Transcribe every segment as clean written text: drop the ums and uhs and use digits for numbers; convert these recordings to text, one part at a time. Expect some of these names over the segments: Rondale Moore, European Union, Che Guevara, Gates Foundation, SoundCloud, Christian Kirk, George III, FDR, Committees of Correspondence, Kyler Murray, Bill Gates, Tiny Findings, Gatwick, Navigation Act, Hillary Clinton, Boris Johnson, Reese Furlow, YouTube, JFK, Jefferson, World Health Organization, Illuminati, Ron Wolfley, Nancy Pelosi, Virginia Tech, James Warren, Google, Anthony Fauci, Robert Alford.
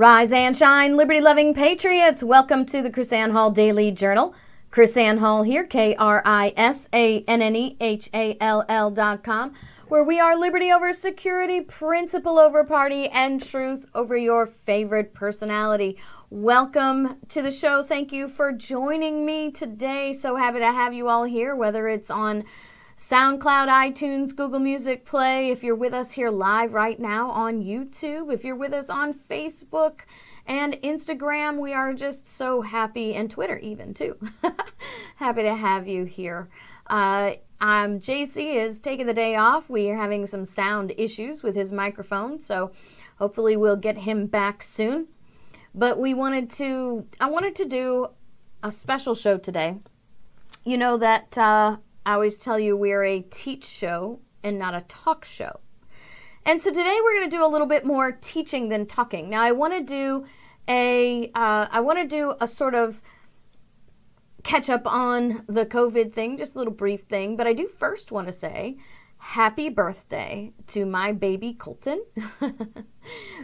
Rise and shine, liberty-loving patriots. Welcome to the KrisAnne Hall Daily Journal. KrisAnne Hall here, KrisAnnehall.com, where we are liberty over security, principle over party, and truth over your favorite personality. Welcome to the show. Thank you for joining me today. So happy to have you all here, whether it's on SoundCloud, iTunes, Google Music Play, if you're with us here live right now on YouTube, if you're with us on Facebook and Instagram, we are just so happy, and Twitter even too. Happy to have you here. JC is taking the day off. We are having some sound issues with his microphone, so hopefully we'll get him back soon. But I wanted to do a special show today. You know that I always tell you we're a teach show and not a talk show. And so today we're going to do a little bit more teaching than talking. Now I want to do a sort of catch up on the COVID thing, just a little brief thing. But I do first want to say happy birthday to my baby Colton.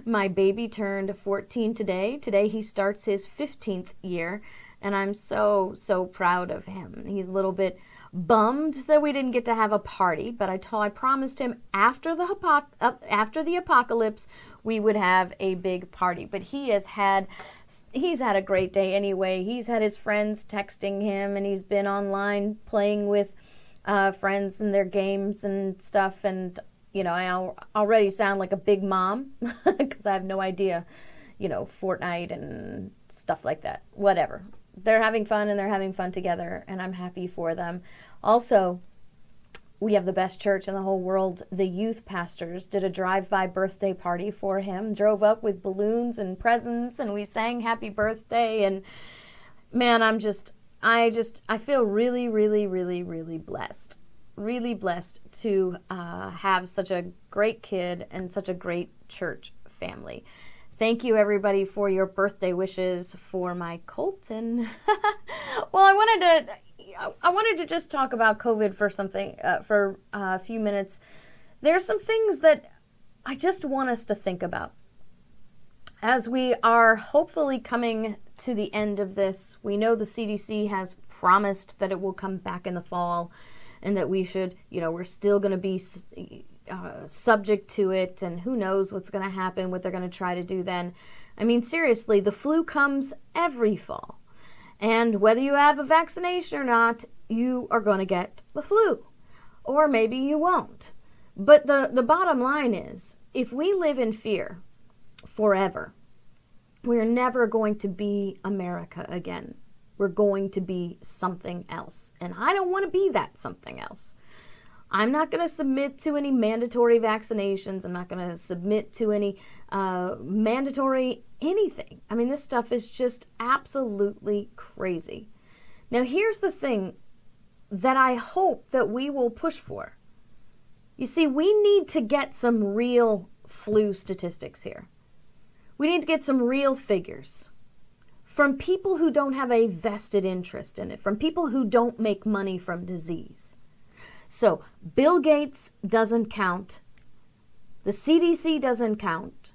My baby turned 14 today. Today he starts his 15th year, and I'm so, so proud of him. He's a little bit bummed that we didn't get to have a party, but I promised him after the apocalypse we would have a big party. But he's had a great day anyway. He's had his friends texting him, and he's been online playing with friends and their games and stuff. And you know, I already sound like a big mom because I have no idea, you know, Fortnite and stuff like that. Whatever. They're having fun, and they're having fun together, and I'm happy for them. Also, we have the best church in the whole world. The youth pastors did a drive-by birthday party for him, drove up with balloons and presents, and we sang happy birthday. And man, I feel really, really, really, really blessed to have such a great kid and such a great church family. Thank you, everybody, for your birthday wishes for my Colton. Well, I wanted to just talk about COVID for something, for a few minutes. There's some things that I just want us to think about. As we are hopefully coming to the end of this, we know the CDC has promised that it will come back in the fall, and that we should, you know, we're still going to be subject to it, and who knows what's going to happen, what they're going to try to do then. I mean, seriously, the flu comes every fall, and whether you have a vaccination or not, you are going to get the flu, or maybe you won't. But the bottom line is, if we live in fear forever, we're never going to be America again. We're going to be something else, and I don't want to be that something else. I'm not going to submit to any mandatory vaccinations. I'm not going to submit to any mandatory anything. I mean, this stuff is just absolutely crazy. Now, here's the thing that I hope that we will push for. You see, we need to get some real flu statistics here. We need to get some real figures from people who don't have a vested interest in it, from people who don't make money from disease. So Bill Gates doesn't count, the CDC doesn't count,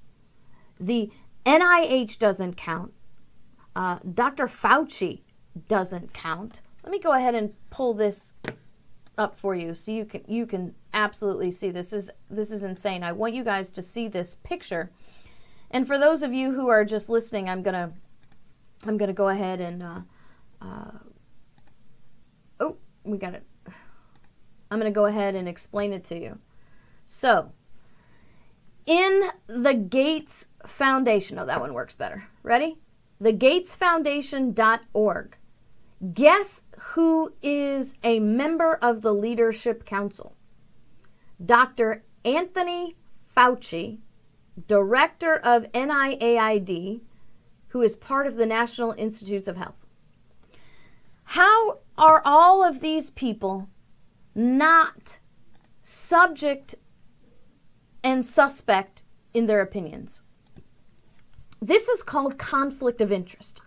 the NIH doesn't count, Dr. Fauci doesn't count. Let me go ahead and pull this up for you so you can absolutely see this is insane. I want you guys to see this picture. And for those of you who are just listening, I'm gonna go ahead and oh, we got it. I'm going to go ahead and explain it to you. So, in the Gates Foundation, oh, that one works better. Ready? The GatesFoundation.org. Guess who is a member of the Leadership Council? Dr. Anthony Fauci, director of NIAID, who is part of the National Institutes of Health. How are all of these people not subject and suspect in their opinions? This is called conflict of interest.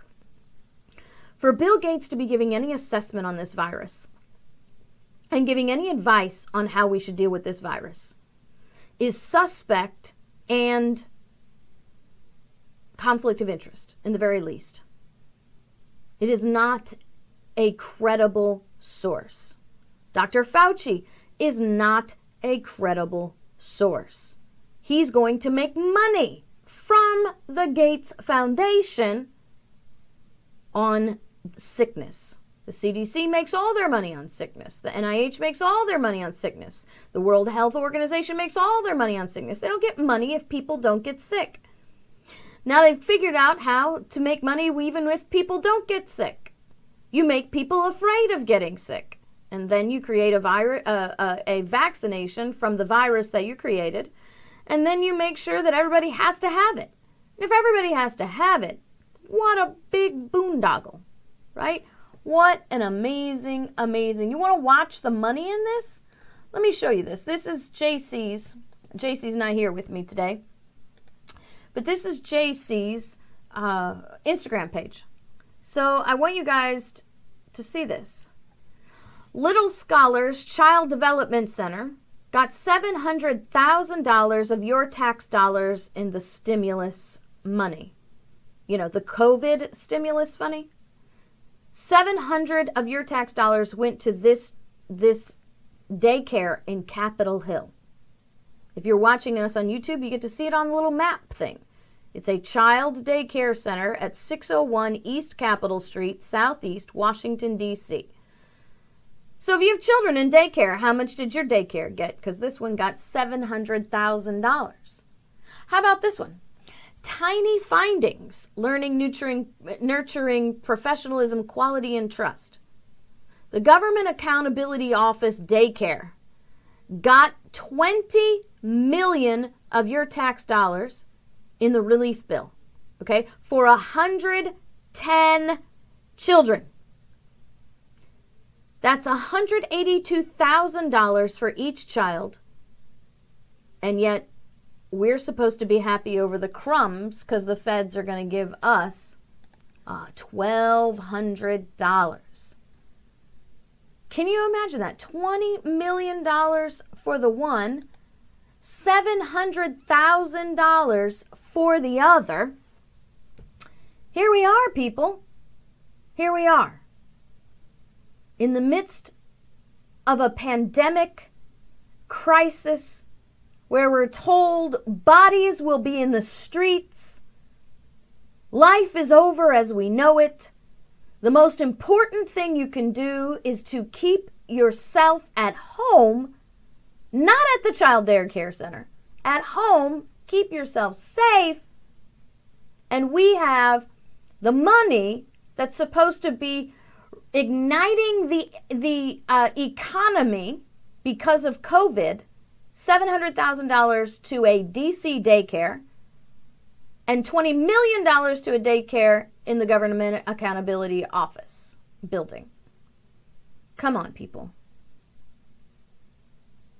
For Bill Gates to be giving any assessment on this virus and giving any advice on how we should deal with this virus is suspect and conflict of interest, in the very least. It is not a credible source. Dr. Fauci is not a credible source. He's going to make money from the Gates Foundation on sickness. The CDC makes all their money on sickness. The NIH makes all their money on sickness. The World Health Organization makes all their money on sickness. They don't get money if people don't get sick. Now they've figured out how to make money even if people don't get sick. You make people afraid of getting sick. And then you create a vaccination from the virus that you created. And then you make sure that everybody has to have it. And if everybody has to have it, what a big boondoggle, right? What an amazing, amazing. You want to watch the money in this? Let me show you this. This is JC's. JC's not here with me today. But this is JC's Instagram page. So I want you guys to see this. Little Scholars Child Development Center got $700,000 of your tax dollars in the stimulus money. You know, the COVID stimulus money. 700 of your tax dollars went to this daycare in Capitol Hill. If you're watching us on YouTube, you get to see it on the little map thing. It's a child daycare center at 601 East Capitol Street, Southeast Washington, D.C. So if you have children in daycare, how much did your daycare get? Because this one got $700,000. How about this one? Tiny Findings, Learning, Nurturing Professionalism, Quality, and Trust. The Government Accountability Office Daycare got $20 million of your tax dollars in the relief bill, okay, for 110 children. That's $182,000 for each child, and yet we're supposed to be happy over the crumbs because the feds are going to give us $1,200. Can you imagine that? $20 million for the one, $700,000 for the other. Here we are, people. Here we are. In the midst of a pandemic crisis, where we're told bodies will be in the streets, life is over as we know it. The most important thing you can do is to keep yourself at home, not at the child daycare center. At home, keep yourself safe. And we have the money that's supposed to be igniting the economy because of COVID, $700,000 to a DC daycare and $20 million to a daycare in the Government Accountability Office building. Come on, people.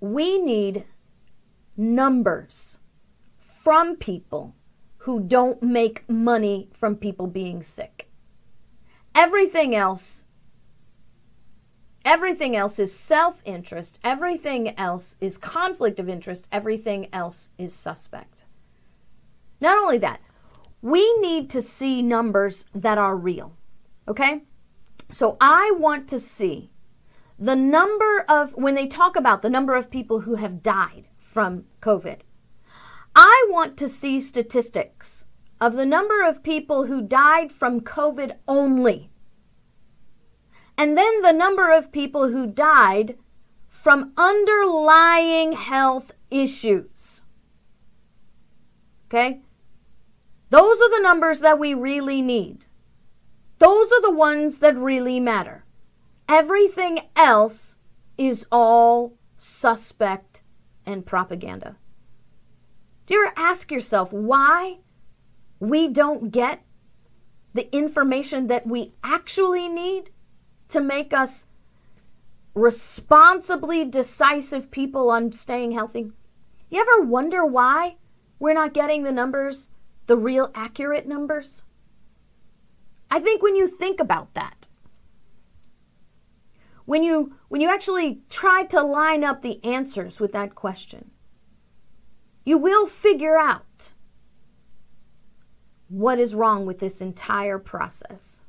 We need numbers from people who don't make money from people being sick. Everything else is self-interest. Everything else is conflict of interest. Everything else is suspect. Not only that, we need to see numbers that are real, okay? So I want to see the number of, when they talk about the number of people who have died from COVID, I want to see statistics of the number of people who died from COVID only. And then the number of people who died from underlying health issues. Okay? Those are the numbers that we really need. Those are the ones that really matter. Everything else is all suspect and propaganda. Do you ever ask yourself why we don't get the information that we actually need to make us responsibly decisive people on staying healthy? You ever wonder why we're not getting the numbers, the real accurate numbers? I think when you think about that, when you actually try to line up the answers with that question, you will figure out what is wrong with this entire process.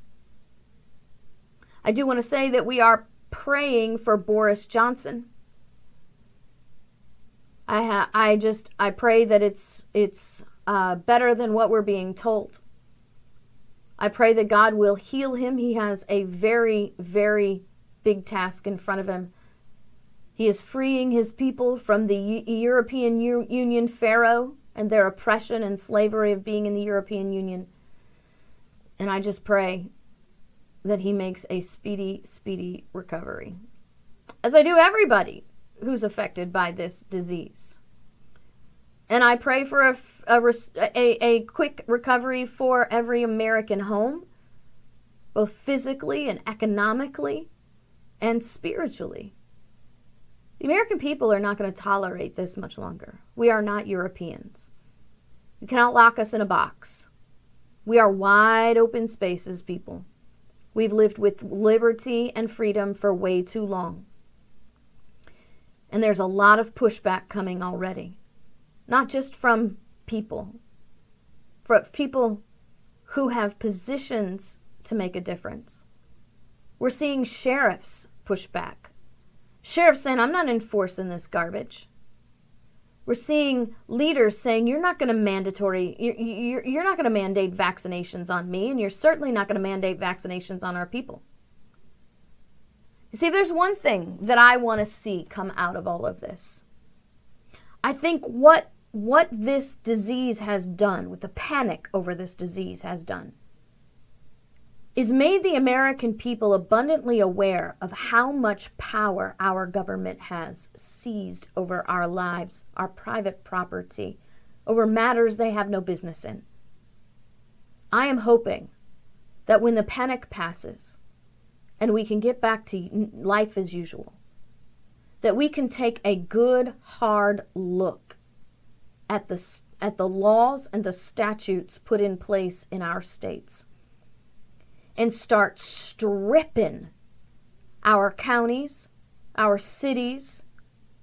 I do want to say that we are praying for Boris Johnson. I pray that it's better than what we're being told. I pray that God will heal him. He has a very, very big task in front of him. He is freeing his people from the European Union Pharaoh and their oppression and slavery of being in the European Union. And I just pray that he makes a speedy, speedy recovery, as I do everybody who's affected by this disease. And I pray for a quick recovery for every American home, both physically and economically and spiritually. The American people are not going to tolerate this much longer. We are not Europeans. You cannot lock us in a box. We are wide open spaces, people. We've lived with liberty and freedom for way too long. And there's a lot of pushback coming already. Not just from people, for people who have positions to make a difference. We're seeing sheriffs push back. Sheriffs saying, I'm not enforcing this garbage. We're seeing leaders saying, you're not going to mandate vaccinations on me, and you're certainly not going to mandate vaccinations on our people. You see, if there's one thing that I want to see come out of all of this, I think what this disease has done, what the panic over this disease has done, is made the American people abundantly aware of how much power our government has seized over our lives, our private property, over matters they have no business in. I am hoping that when the panic passes and we can get back to life as usual, that we can take a good, hard look at the laws and the statutes put in place in our states, and start stripping our counties, our cities,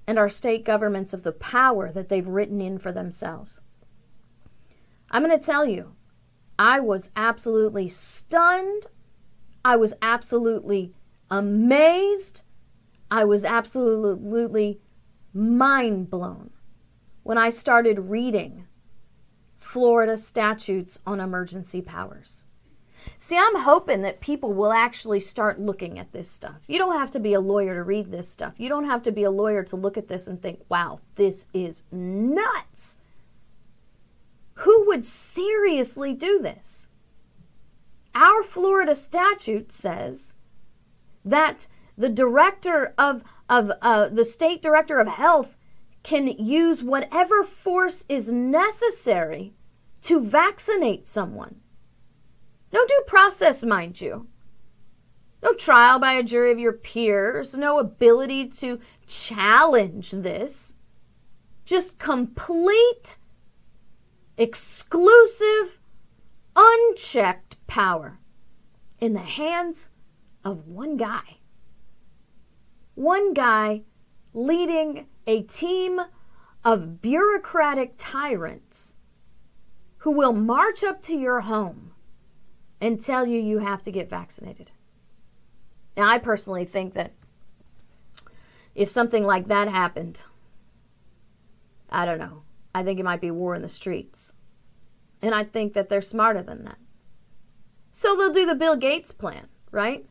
and our state governments of the power that they've written in for themselves. I'm going to tell you, I was absolutely stunned. I was absolutely amazed. I was absolutely mind blown when I started reading Florida statutes on emergency powers. See, I'm hoping that people will actually start looking at this stuff. You don't have to be a lawyer to read this stuff. You don't have to be a lawyer to look at this and think, wow, this is nuts. Who would seriously do this? Our Florida statute says that the director of the state director of health can use whatever force is necessary to vaccinate someone. No due process, mind you. No trial by a jury of your peers. No ability to challenge this. Just complete, exclusive, unchecked power in the hands of one guy. One guy leading a team of bureaucratic tyrants who will march up to your home and tell you you have to get vaccinated. Now, I personally think that if something like that happened, I don't know. I think it might be war in the streets. And I think that they're smarter than that. So they'll do the Bill Gates plan, right?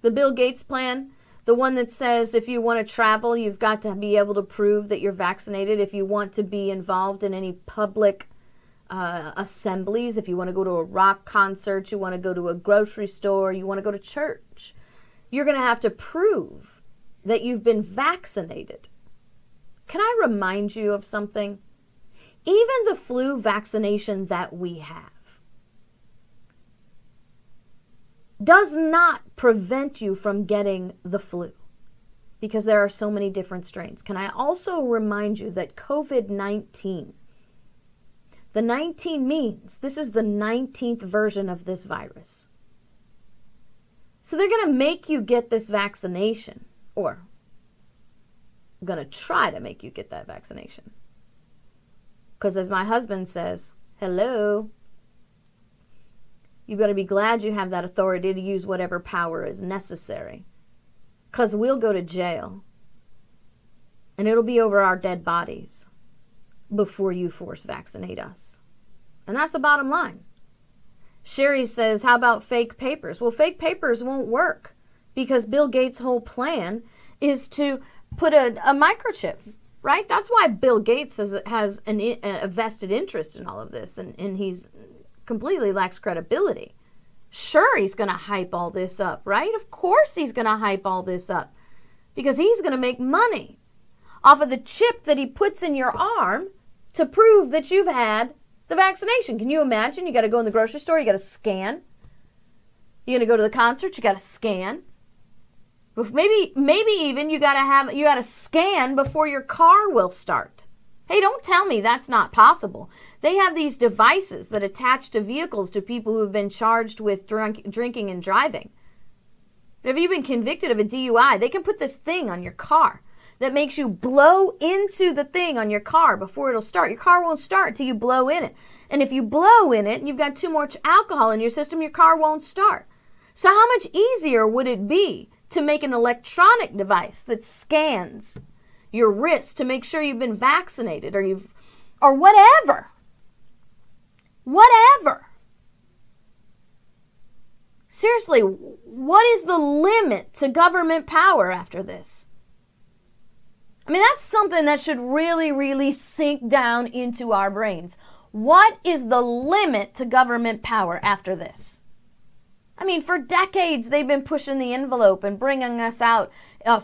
The Bill Gates plan, the one that says if you want to travel, you've got to be able to prove that you're vaccinated. If you want to be involved in any public assemblies, if you want to go to a rock concert, you want to go to a grocery store, you want to go to church, you're going to have to prove that you've been vaccinated. Can I remind you of something? Even the flu vaccination that we have does not prevent you from getting the flu because there are so many different strains. Can I also remind you that COVID-19, the 19 means this is the 19th version of this virus. So they're going to make you get this vaccination, or going to try to make you get that vaccination. Because as my husband says, hello, You've got to be glad you have that authority to use whatever power is necessary. Because we'll go to jail. And it'll be over our dead bodies before you force vaccinate us. And that's the bottom line. Sherry says, how about fake papers? Well, fake papers won't work because Bill Gates' whole plan is to put a microchip, right? That's why Bill Gates has a vested interest in all of this, and he's completely lacks credibility. Sure, he's going to hype all this up, right? Of course he's going to hype all this up because he's going to make money off of the chip that he puts in your arm to prove that you've had the vaccination. Can you imagine? You got to go in the grocery store, you got to scan. You're going to go to the concert, you got to scan. Maybe even you got to scan before your car will start. Hey, don't tell me that's not possible. They have these devices that attach to vehicles to people who have been charged with drinking and driving. If you've been convicted of a DUI, they can put this thing on your car that makes you blow into the thing on your car before it'll start. Your car won't start until you blow in it. And if you blow in it and you've got too much alcohol in your system, your car won't start. So how much easier would it be to make an electronic device that scans your wrist to make sure you've been vaccinated or whatever? Whatever. Seriously, what is the limit to government power after this? I mean, that's something that should really, really sink down into our brains. What is the limit to government power after this? I mean, for decades, they've been pushing the envelope and bringing us out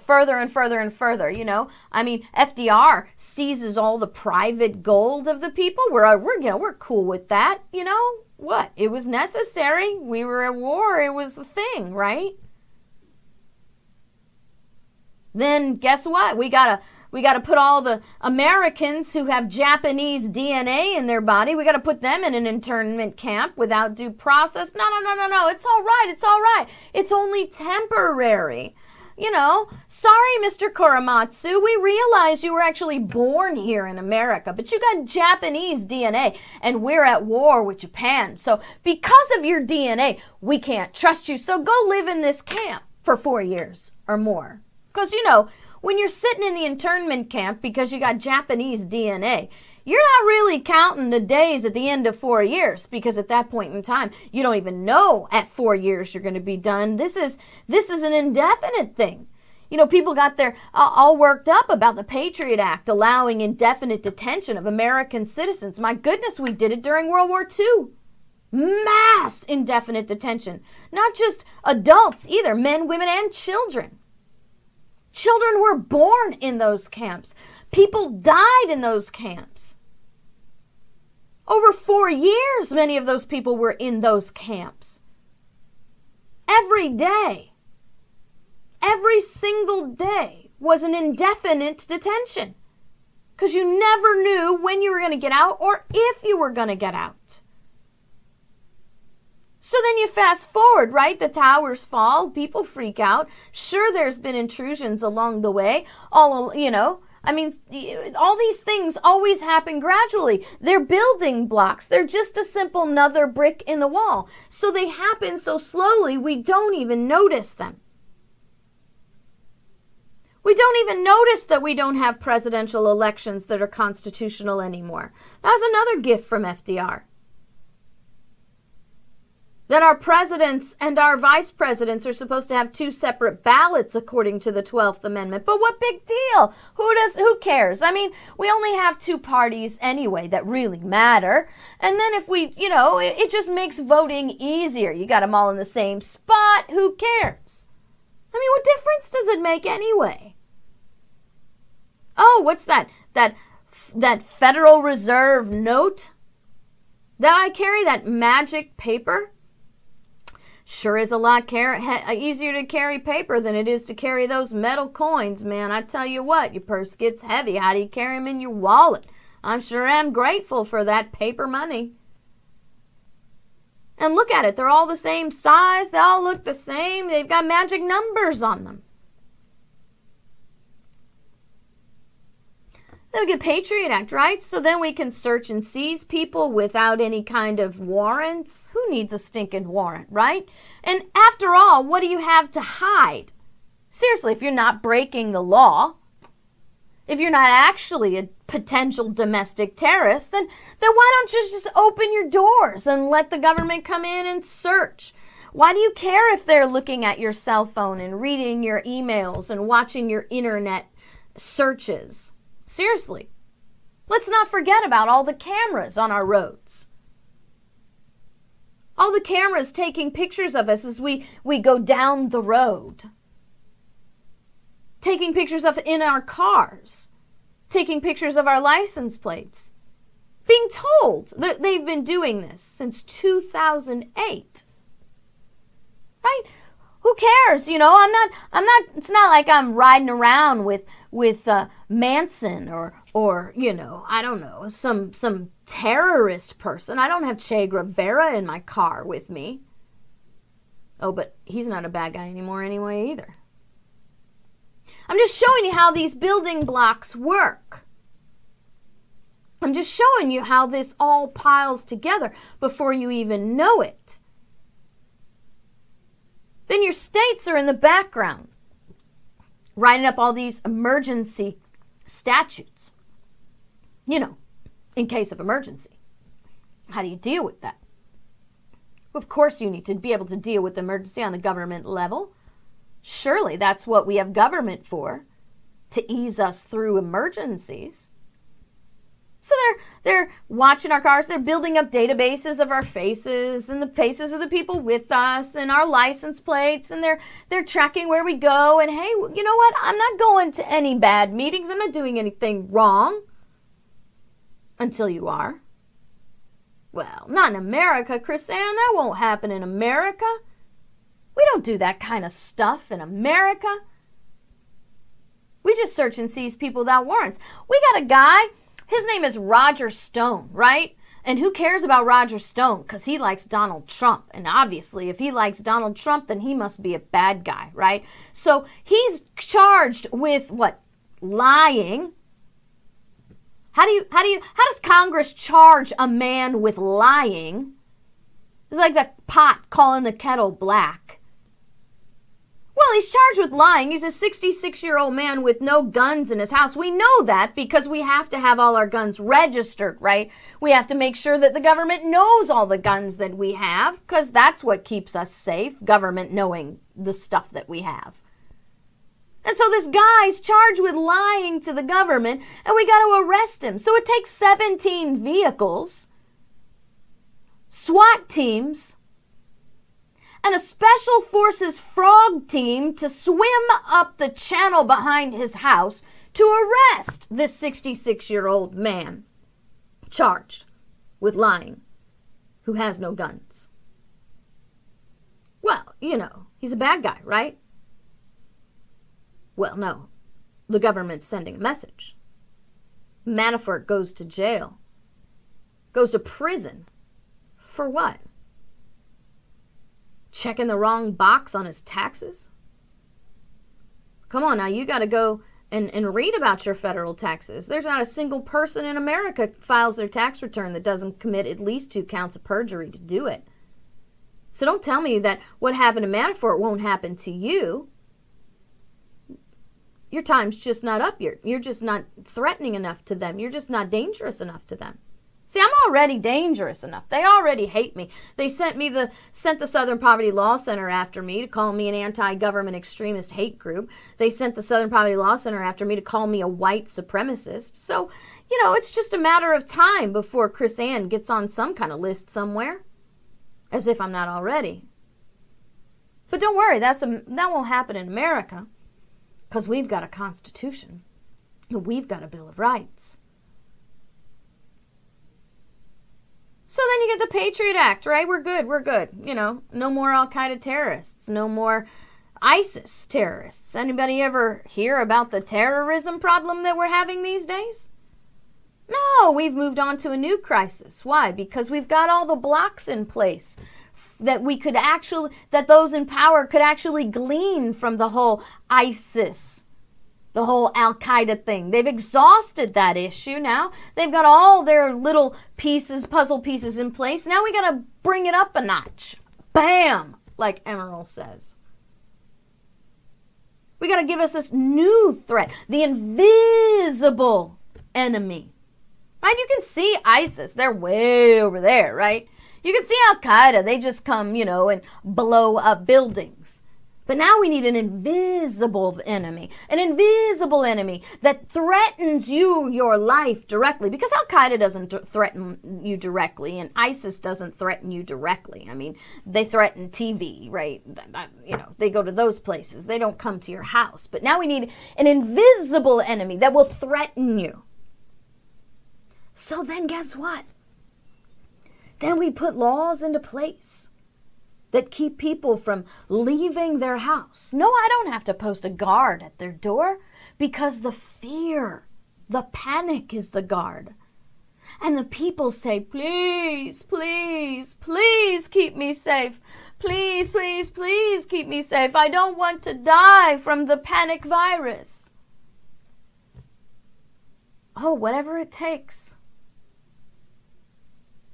further and further and further, you know. I mean, FDR seizes all the private gold of the people. We're cool with that, you know. What? It was necessary. We were at war. It was the thing, right? Then guess what? We gotta put all the Americans who have Japanese DNA in their body, we gotta put them in an internment camp without due process. No. It's all right. It's all right. It's only temporary. You know, sorry, Mr. Korematsu, we realize you were actually born here in America, but you got Japanese DNA, and we're at war with Japan. So because of your DNA, we can't trust you. So go live in this camp for 4 years or more. Because, you know, when you're sitting in the internment camp because you got Japanese DNA, you're not really counting the days at the end of 4 years, because at that point in time, you don't even know at 4 years you're going to be done. This is an indefinite thing. You know, people got their all worked up about the Patriot Act allowing indefinite detention of American citizens. My goodness, we did it during World War II. Mass indefinite detention. Not just adults either, men, women, and children. Children were born in those camps. People died in those camps. Over 4 years, many of those people were in those camps. Every day, every single day was an indefinite detention, because you never knew when you were going to get out or if you were going to get out. So then you fast forward, right? The towers fall. People freak out. Sure, there's been intrusions along the way. All, you know, I mean, all these things always happen gradually. They're building blocks. They're just a simple another brick in the wall. So they happen so slowly we don't even notice them. We don't even notice that we don't have presidential elections that are constitutional anymore. That was another gift from FDR. That our presidents and our vice presidents are supposed to have two separate ballots according to the 12th Amendment. But what big deal? Who cares? I mean, we only have two parties anyway that really matter. And then if we, you know, it just makes voting easier. You got them all in the same spot. Who cares? I mean, what difference does it make anyway? Oh, what's that Federal Reserve note? That I carry that magic paper? Sure is a lot easier to carry paper than it is to carry those metal coins, man. I tell you what, your purse gets heavy. How do you carry them in your wallet? I'm sure I'm grateful for that paper money. And look at it. They're all the same size. They all look the same. They've got magic numbers on them. Then we get Patriot Act, right? So then we can search and seize people without any kind of warrants. Who needs a stinking warrant, right? And after all, what do you have to hide? Seriously, if you're not breaking the law, if you're not actually a potential domestic terrorist, then why don't you just open your doors and let the government come in and search? Why do you care if they're looking at your cell phone and reading your emails and watching your internet searches? Seriously, let's not forget about all the cameras on our roads. All the cameras taking pictures of us as we go down the road. Taking pictures of in our cars, taking pictures of our license plates, being told that they've been doing this since 2008, right? Who cares? You know, I'm not, it's not like I'm riding around with Manson or, you know, I don't know, some terrorist person. I don't have Che Guevara in my car with me. Oh, but he's not a bad guy anymore anyway either. I'm just showing you how these building blocks work. I'm just showing you how this all piles together before you even know it. Then your states are in the background, writing up all these emergency statutes. You know, in case of emergency. How do you deal with that? Of course you need to be able to deal with emergency on a government level. Surely that's what we have government for, to ease us through emergencies. So they're watching our cars, they're building up databases of our faces and the faces of the people with us and our license plates, and they're tracking where we go. And hey, you know what? I'm not going to any bad meetings. I'm not doing anything wrong. Until you are. Well, not in America, KrisAnne. That won't happen in America. We don't do that kind of stuff in America. We just search and seize people without warrants. We got a guy, his name is Roger Stone, right? And who cares about Roger Stone? Because he likes Donald Trump. And obviously, if he likes Donald Trump, then he must be a bad guy, right? So he's charged with what? Lying. How does Congress charge a man with lying? It's like that pot calling the kettle black. Well, he's charged with lying. He's a 66-year-old man with no guns in his house. We know that because we have to have all our guns registered, right? We have to make sure that the government knows all the guns that we have, because that's what keeps us safe, government knowing the stuff that we have. And so this guy's charged with lying to the government, and we got to arrest him. So it takes 17 vehicles, SWAT teams, and a special forces frog team to swim up the channel behind his house to arrest this 66-year-old man charged with lying who has no guns. Well, you know, he's a bad guy, right? Well, no. The government's sending a message. Manafort goes to jail, goes to prison. For what? Checking the wrong box on his taxes? Come on now, you got to go and read about your federal taxes. There's not a single person in America files their tax return that doesn't commit at least 2 counts of perjury to do it. So don't tell me that what happened to Manafort won't happen to you. Your time's just not up. You're just not threatening enough to them. You're just not dangerous enough to them. See, I'm already dangerous enough. They already hate me. They sent the Southern Poverty Law Center after me to call me an anti-government extremist hate group. They sent the Southern Poverty Law Center after me to call me a white supremacist. So, you know, it's just a matter of time before KrisAnne gets on some kind of list somewhere, as if I'm not already. But don't worry, that won't happen in America, because we've got a Constitution and we've got a Bill of Rights. So then you get the Patriot Act, right? We're good. You know, no more Al-Qaeda terrorists, no more ISIS terrorists. Anybody ever hear about the terrorism problem that we're having these days? No, we've moved on to a new crisis. Why? Because we've got all the blocks in place that that those in power could actually glean from the whole ISIS the whole Al-Qaeda thing. They've exhausted that issue now. They've got all their little pieces, puzzle pieces in place. Now we got to bring it up a notch. Bam! Like Emerald says. We got to give us this new threat. The invisible enemy. Right? You can see ISIS. They're way over there, right? You can see Al-Qaeda. They just come, you know, and blow up buildings. But now we need an invisible enemy. An invisible enemy that threatens you, your life, directly. Because Al-Qaeda doesn't threaten you directly. And ISIS doesn't threaten you directly. I mean, they threaten TV, right? You know, they go to those places. They don't come to your house. But now we need an invisible enemy that will threaten you. So then guess what? Then we put laws into place that keep people from leaving their house. No, I don't have to post a guard at their door because the fear, the panic is the guard. And the people say, please, please, please keep me safe. Please, please, please keep me safe. I don't want to die from the panic virus. Oh, whatever it takes.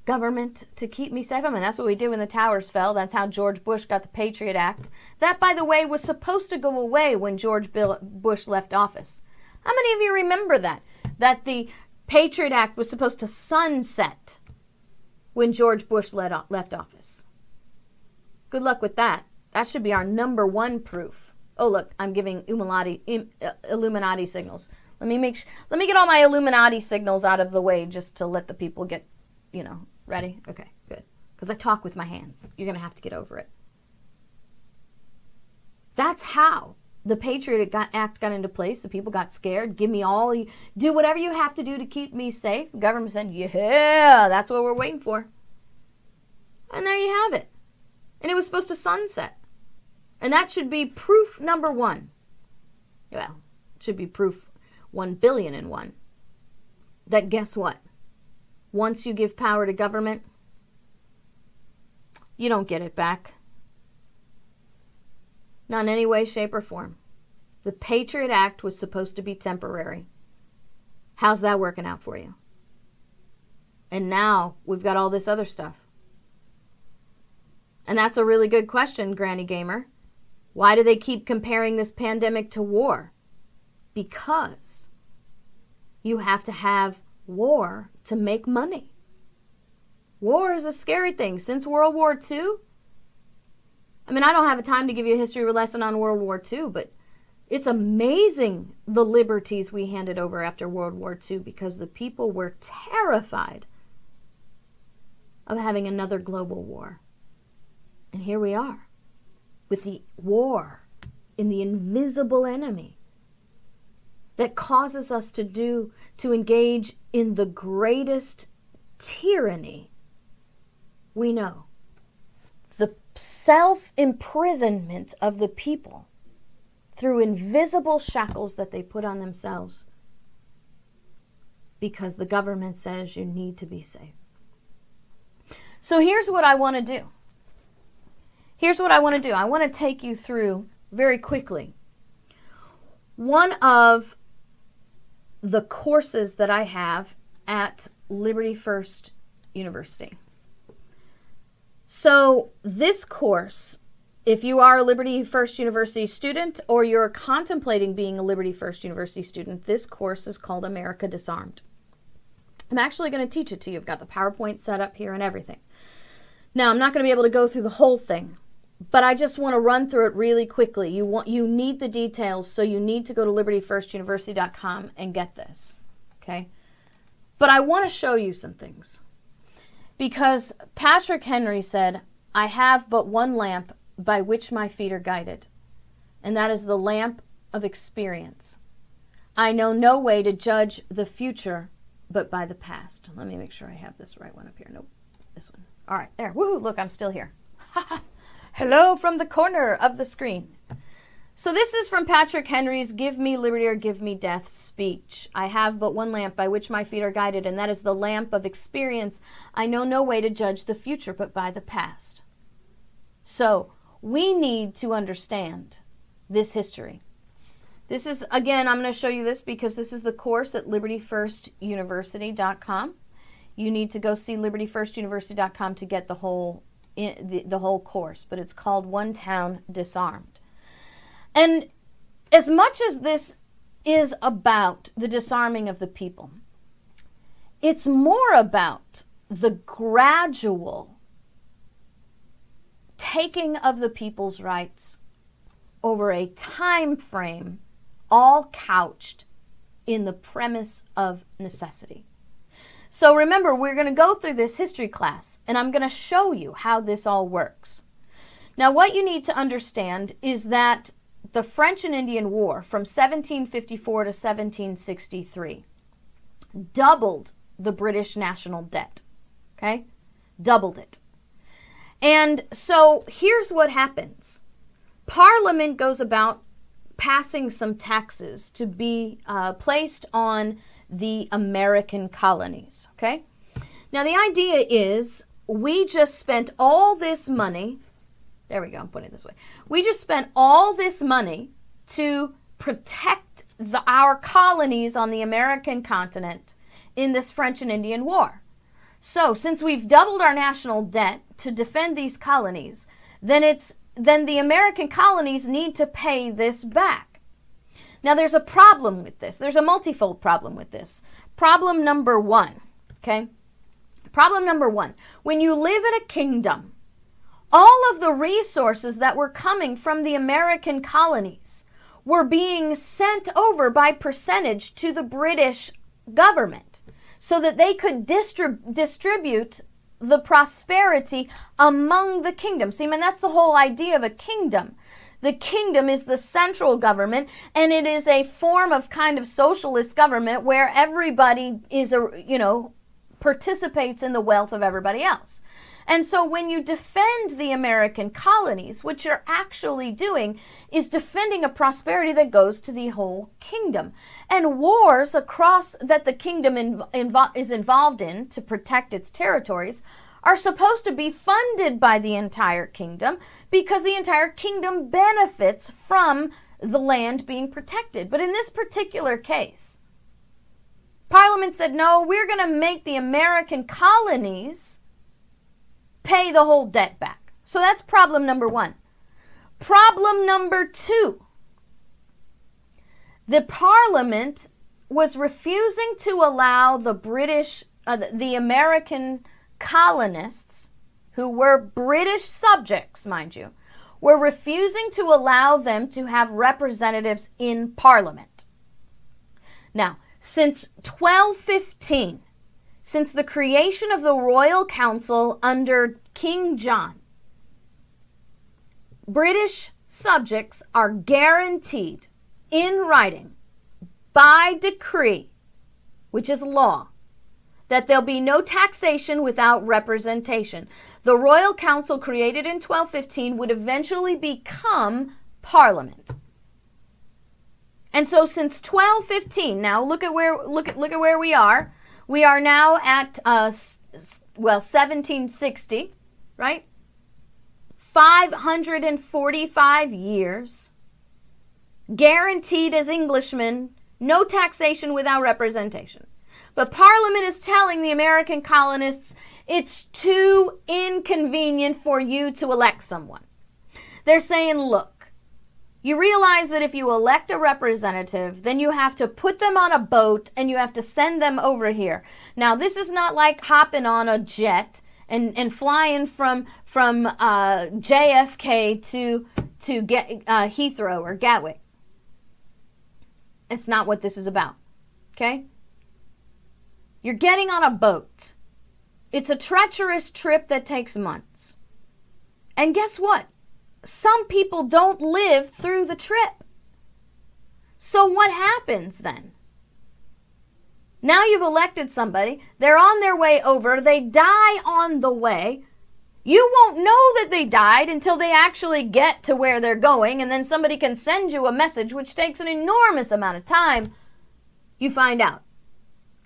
Government to keep me safe. I mean, that's what we do when the towers fell. That's how George Bush got the Patriot Act. That, by the way, was supposed to go away when George Bush left office. How many of you remember that? That the Patriot Act was supposed to sunset when George Bush left office. Good luck with that. That should be our number one proof. Oh, look, I'm giving Illuminati signals. Let me get all my Illuminati signals out of the way just to let the people get, you know, ready? Okay, good. Because I talk with my hands. You're going to have to get over it. That's how the Patriot Act got into place. The people got scared. Give me all, do whatever you have to do to keep me safe. The government said, yeah, that's what we're waiting for. And there you have it. And it was supposed to sunset. And that should be proof number one. Well, it should be proof 1,000,000,001. That guess what? Once you give power to government, you don't get it back. Not in any way, shape, or form. The Patriot Act was supposed to be temporary. How's that working out for you? And now we've got all this other stuff. And that's a really good question, Granny Gamer. Why do they keep comparing this pandemic to war? Because you have to have war to make money. War is a scary thing. Since World War II, I mean, I don't have time to give you a history lesson on World War II, but it's amazing the liberties we handed over after World War II because the people were terrified of having another global war. And here we are with the war in the invisible enemy that causes us to engage in the greatest tyranny we know. The self-imprisonment of the people through invisible shackles that they put on themselves because the government says you need to be safe. So here's what I want to do. Here's what I want to do. I want to take you through very quickly one of the courses that I have at Liberty First University. So this course, if you are a Liberty First University student or you're contemplating being a Liberty First University student, this course is called America Disarmed. I'm actually going to teach it to you. I've got the PowerPoint set up here and everything. Now, I'm not going to be able to go through the whole thing, but I just want to run through it really quickly. You need the details, so you need to go to libertyfirstuniversity.com and get this, okay? But I want to show you some things. Because Patrick Henry said, I have but one lamp by which my feet are guided, and that is the lamp of experience. I know no way to judge the future but by the past. Let me make sure I have this right one up here. Nope, this one. All right, there. Woohoo, look, I'm still here. Ha ha. Hello from the corner of the screen. So this is from Patrick Henry's Give Me Liberty or Give Me Death speech. I have but one lamp by which my feet are guided, and that is the lamp of experience. I know no way to judge the future but by the past. So we need to understand this history. This is, again, I'm going to show you this because this is the course at libertyfirstuniversity.com. You need to go see libertyfirstuniversity.com to get the whole course, but it's called One Town Disarmed. And as much as this is about the disarming of the people, it's more about the gradual taking of the people's rights over a time frame, all couched in the premise of necessity. So remember, we're going to go through this history class, and I'm going to show you how this all works. Now, what you need to understand is that the French and Indian War from 1754 to 1763 doubled the British national debt, okay? Doubled it. And so here's what happens. Parliament goes about passing some taxes to be placed on the American colonies, okay? Now the idea is we just spent all this money, there we go, I'm putting it this way. We just spent all this money to protect our colonies on the American continent in this French and Indian War. So since we've doubled our national debt to defend these colonies, then the American colonies need to pay this back. Now there's a problem with this. There's a multifold problem with this. Problem number one, okay? Problem number one, when you live in a kingdom, all of the resources that were coming from the American colonies were being sent over by percentage to the British government so that they could distribute the prosperity among the kingdom. See, man, that's the whole idea of a kingdom. The kingdom is the central government, and it is a form of kind of socialist government where everybody is, participates in the wealth of everybody else. And so when you defend the American colonies, what you're actually doing is defending a prosperity that goes to the whole kingdom. And wars across that the kingdom is involved in to protect its territories are supposed to be funded by the entire kingdom because the entire kingdom benefits from the land being protected. But in this particular case, Parliament said, no, we're going to make the American colonies pay the whole debt back. So that's problem number one. Problem number two, the Parliament was refusing to allow the British, the American colonists, who were British subjects, mind you, were refusing to allow them to have representatives in Parliament. Now, since 1215, since the creation of the Royal Council under King John, British subjects are guaranteed in writing by decree, which is law, that there'll be no taxation without representation. The Royal Council, created in 1215, would eventually become Parliament. And so since 1215, now look at where we are. We are now at, 1760, right? 545 years, guaranteed as Englishmen, no taxation without representation. But Parliament is telling the American colonists it's too inconvenient for you to elect someone. They're saying, look, you realize that if you elect a representative, then you have to put them on a boat and you have to send them over here. Now, this is not like hopping on a jet and flying from JFK to Heathrow or Gatwick. It's not what this is about, okay? You're getting on a boat. It's a treacherous trip that takes months. And guess what? Some people don't live through the trip. So what happens then? Now you've elected somebody. They're on their way over. They die on the way. You won't know that they died until they actually get to where they're going, and then somebody can send you a message, which takes an enormous amount of time. You find out.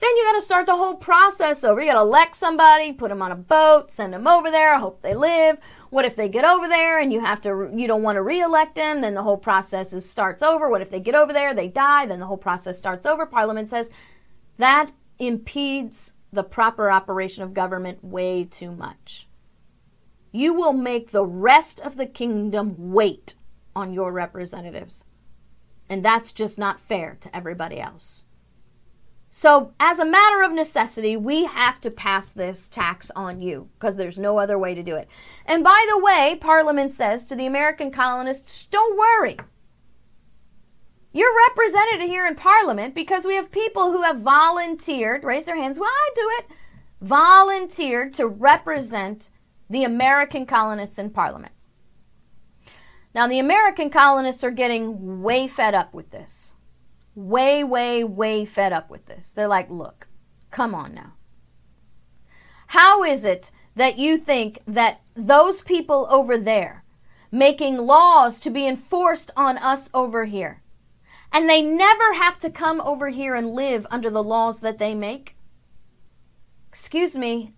then you got to start the whole process over. You got to elect somebody, put them on a boat, send them over there, hope they live. What if they get over there and you don't want to re-elect them? Then the whole process starts over. What if they get over there, they die? Then the whole process starts over. Parliament says that impedes the proper operation of government way too much. You will make the rest of the kingdom wait on your representatives. And that's just not fair to everybody else. So as a matter of necessity, we have to pass this tax on you because there's no other way to do it. And by the way, Parliament says to the American colonists, don't worry. You're represented here in Parliament because we have people who have volunteered, raise their hands, well, I do it, volunteered to represent the American colonists in Parliament. Now, the American colonists are getting way fed up with this. Way, way, way fed up with this. They're like, look, come on now. How is it that you think that those people over there making laws to be enforced on us over here, and they never have to come over here and live under the laws that they make? Excuse me,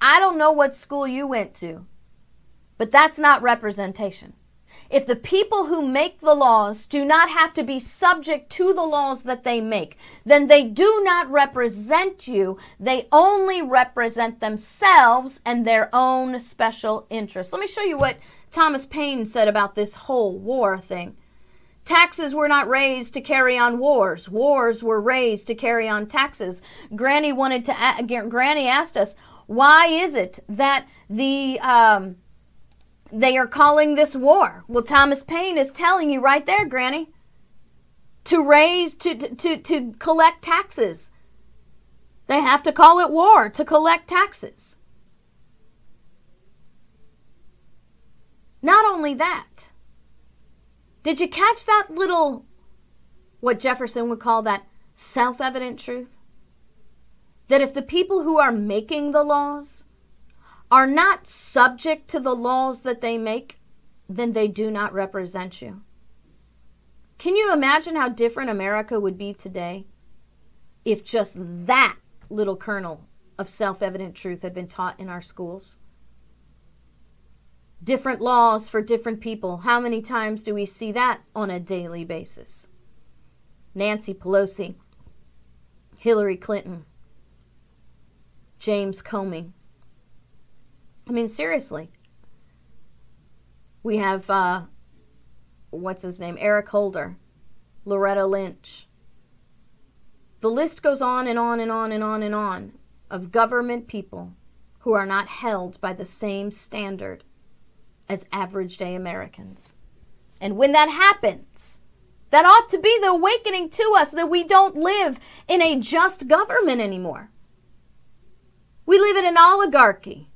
I don't know what school you went to, but that's not representation. If the people who make the laws do not have to be subject to the laws that they make, then they do not represent you. They only represent themselves and their own special interests. Let me show you what Thomas Paine said about this whole war thing. Taxes were not raised to carry on wars. Wars were raised to carry on taxes. Granny asked us, why is it that they are calling this war? Well, Thomas Paine is telling you right there, Granny, to collect taxes. They have to call it war to collect taxes. Not only that, did you catch that little, what Jefferson would call that self-evident truth? That if the people who are making the laws are not subject to the laws that they make, then they do not represent you. Can you imagine how different America would be today if just that little kernel of self-evident truth had been taught in our schools? Different laws for different people. How many times do we see that on a daily basis? Nancy Pelosi, Hillary Clinton, James Comey. I mean, seriously, we have, what's his name, Eric Holder, Loretta Lynch. The list goes on and on and on and on and on of government people who are not held by the same standard as average day Americans. And when that happens, that ought to be the awakening to us that we don't live in a just government anymore. We live in an oligarchy,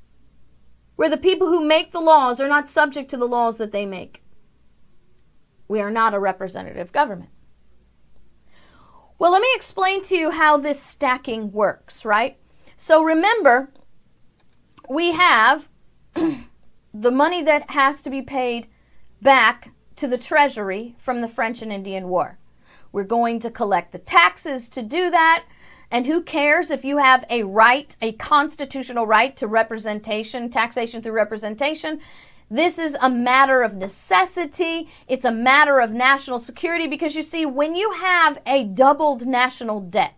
where the people who make the laws are not subject to the laws that they make. We are not a representative government. Well, let me explain to you how this stacking works, right? So remember, we have the money that has to be paid back to the Treasury from the French and Indian War. We're going to collect the taxes to do that. And who cares if you have a right, a constitutional right to representation, taxation through representation? This is a matter of necessity. It's a matter of national security because you see, when you have a doubled national debt,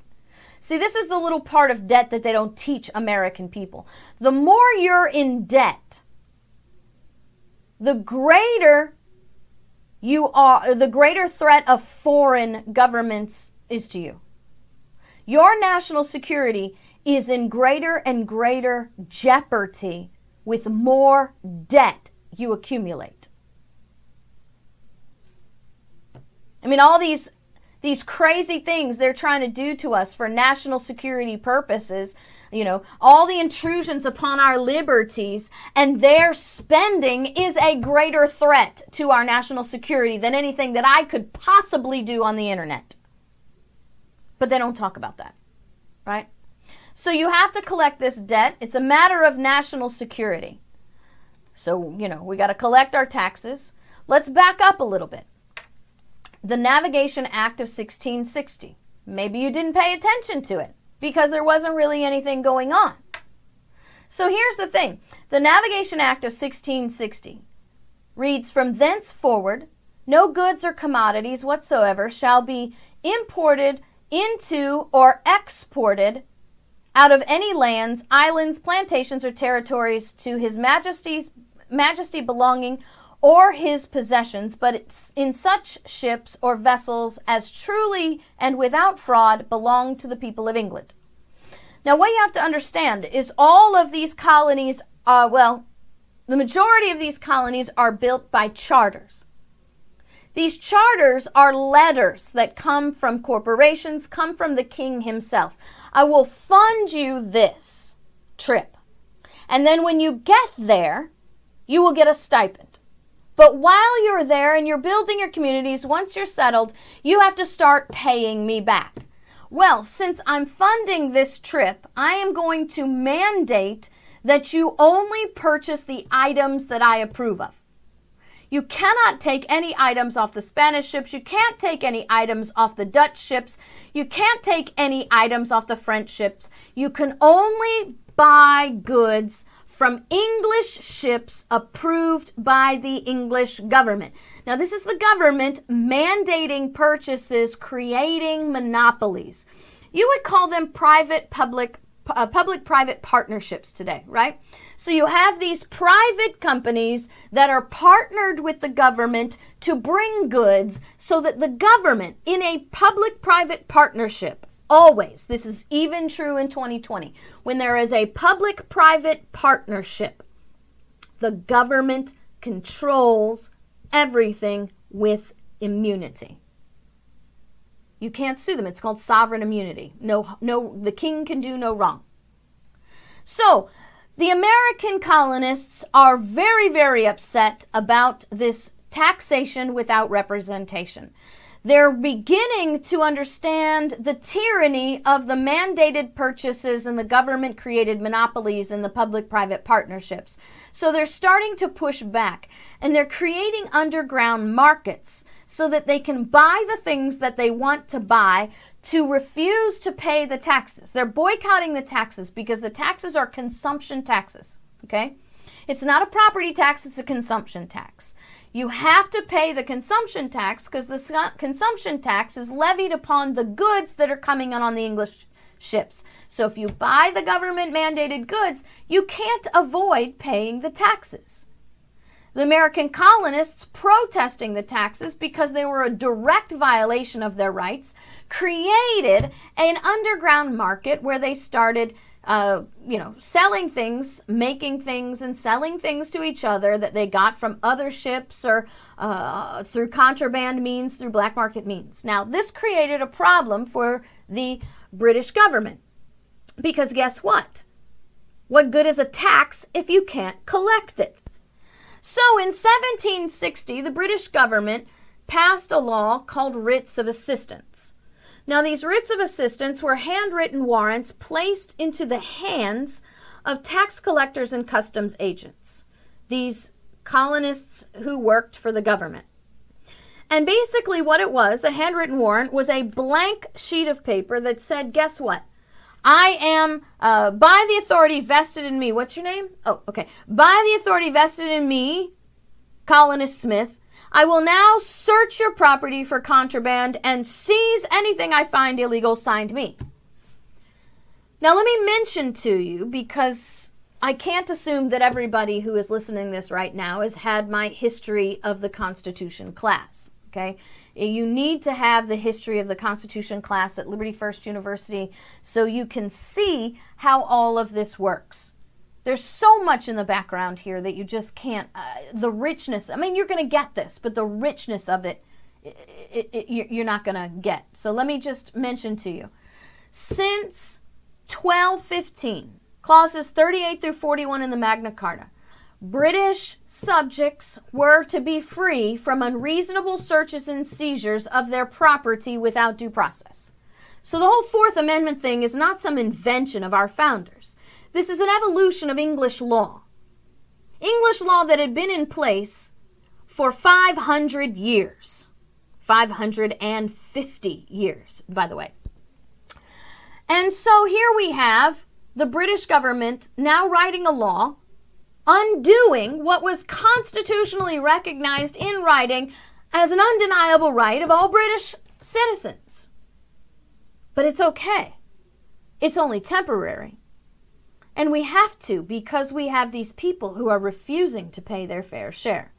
see, this is the little part of debt that they don't teach American people. The more you're in debt, the greater you are, the greater threat of foreign governments is to you. Your national security is in greater and greater jeopardy with more debt you accumulate. I mean, all these crazy things they're trying to do to us for national security purposes, you know, all the intrusions upon our liberties, and their spending is a greater threat to our national security than anything that I could possibly do on the internet. But they don't talk about that, right? So you have to collect this debt. It's a matter of national security. So, you know, we got to collect our taxes. Let's back up a little bit. The Navigation Act of 1660. Maybe you didn't pay attention to it. because there wasn't really anything going on. So here's the thing. The Navigation Act of 1660 reads, "From thenceforward, no goods or commodities whatsoever shall be imported into or exported out of any lands, islands, plantations, or territories to His Majesty belonging or his possessions, but it's in such ships or vessels as truly and without fraud belong to the people of England." Now, what you have to understand is all of these colonies, the majority of these colonies are built by charters. These charters are letters that come from corporations, come from the king himself. "I will fund you this trip. And then when you get there, you will get a stipend. But while you're there and you're building your communities, once you're settled, you have to start paying me back. Well, since I'm funding this trip, I am going to mandate that you only purchase the items that I approve of. You cannot take any items off the Spanish ships. You can't take any items off the Dutch ships. You can't take any items off the French ships. You can only buy goods from English ships approved by the English government." Now, this is the government mandating purchases, creating monopolies. You would call them public-private partnerships today, right? So you have these private companies that are partnered with the government to bring goods so that the government, in a public-private partnership, always, this is even true in 2020, when there is a public-private partnership, the government controls everything with immunity. You can't sue them. It's called sovereign immunity. No, the king can do no wrong. So the American colonists are very, very upset about this taxation without representation. They're beginning to understand the tyranny of the mandated purchases and the government-created monopolies and the public-private partnerships. So they're starting to push back, and they're creating underground markets so that they can buy the things that they want to buy to refuse to pay the taxes. They're boycotting the taxes because the taxes are consumption taxes, okay? It's not a property tax, it's a consumption tax. You have to pay the consumption tax because the consumption tax is levied upon the goods that are coming in on the English ships. So if you buy the government-mandated goods, you can't avoid paying the taxes. The American colonists protesting the taxes because they were a direct violation of their rights created an underground market where they started selling things, making things, and selling things to each other that they got from other ships or through contraband means, through black market means. Now, this created a problem for the British government because guess what? What good is a tax if you can't collect it? So in 1760, the British government passed a law called Writs of Assistance. Now, these writs of assistance were handwritten warrants placed into the hands of tax collectors and customs agents, these colonists who worked for the government. And basically what it was, a handwritten warrant, was a blank sheet of paper that said, guess what? I am, by the authority vested in me, what's your name? Oh, okay. By the authority vested in me, Colonist Smith, I will now search your property for contraband and seize anything I find illegal, signed me. Now, let me mention to you, because I can't assume that everybody who is listening this right now has had my history of the Constitution class, okay? You need to have the history of the Constitution class at Liberty First University so you can see how all of this works. There's so much in the background here that you just can't, the richness, I mean, you're going to get this, but the richness of it, you're not going to get. So let me just mention to you, since 1215, clauses 38 through 41 in the Magna Carta, British subjects were to be free from unreasonable searches and seizures of their property without due process. So the whole Fourth Amendment thing is not some invention of our founders. This is an evolution of English law. English law that had been in place for 500 years. 550 years, by the way. And so here we have the British government now writing a law undoing what was constitutionally recognized in writing as an undeniable right of all British citizens. But it's okay. It's only temporary. And we have to, because we have these people who are refusing to pay their fair share.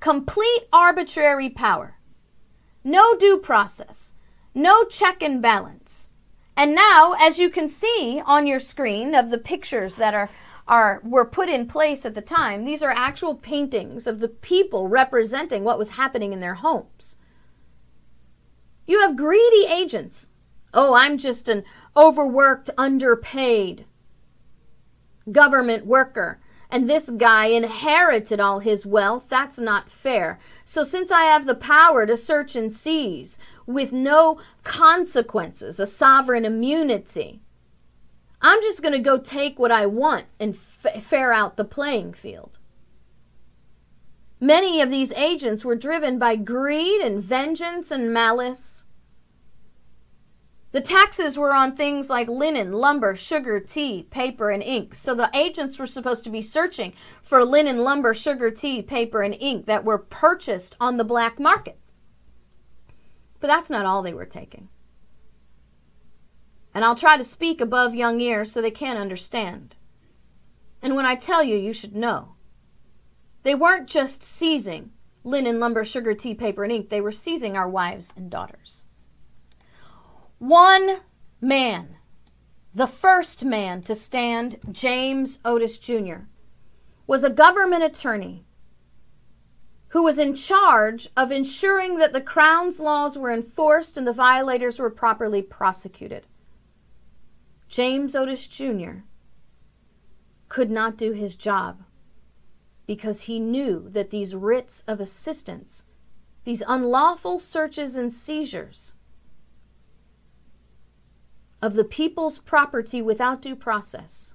Complete arbitrary power. No due process. No check and balance. And now, as you can see on your screen of the pictures that were put in place at the time, these are actual paintings of the people representing what was happening in their homes. You have greedy agents. Oh, I'm just an overworked, underpaid government worker, and this guy inherited all his wealth. That's not fair. So since I have the power to search and seize with no consequences, a sovereign immunity, I'm just going to go take what I want and fare out the playing field. Many of these agents were driven by greed and vengeance and malice. The taxes were on things like linen, lumber, sugar, tea, paper, and ink. So the agents were supposed to be searching for linen, lumber, sugar, tea, paper, and ink that were purchased on the black market. But that's not all they were taking. And I'll try to speak above young ears so they can't understand. And when I tell you, you should know. They weren't just seizing linen, lumber, sugar, tea, paper, and ink. They were seizing our wives and daughters. One man, the first man to stand, James Otis Jr., was a government attorney who was in charge of ensuring that the Crown's laws were enforced and the violators were properly prosecuted. James Otis Jr. could not do his job because he knew that these writs of assistance, these unlawful searches and seizures of the people's property without due process,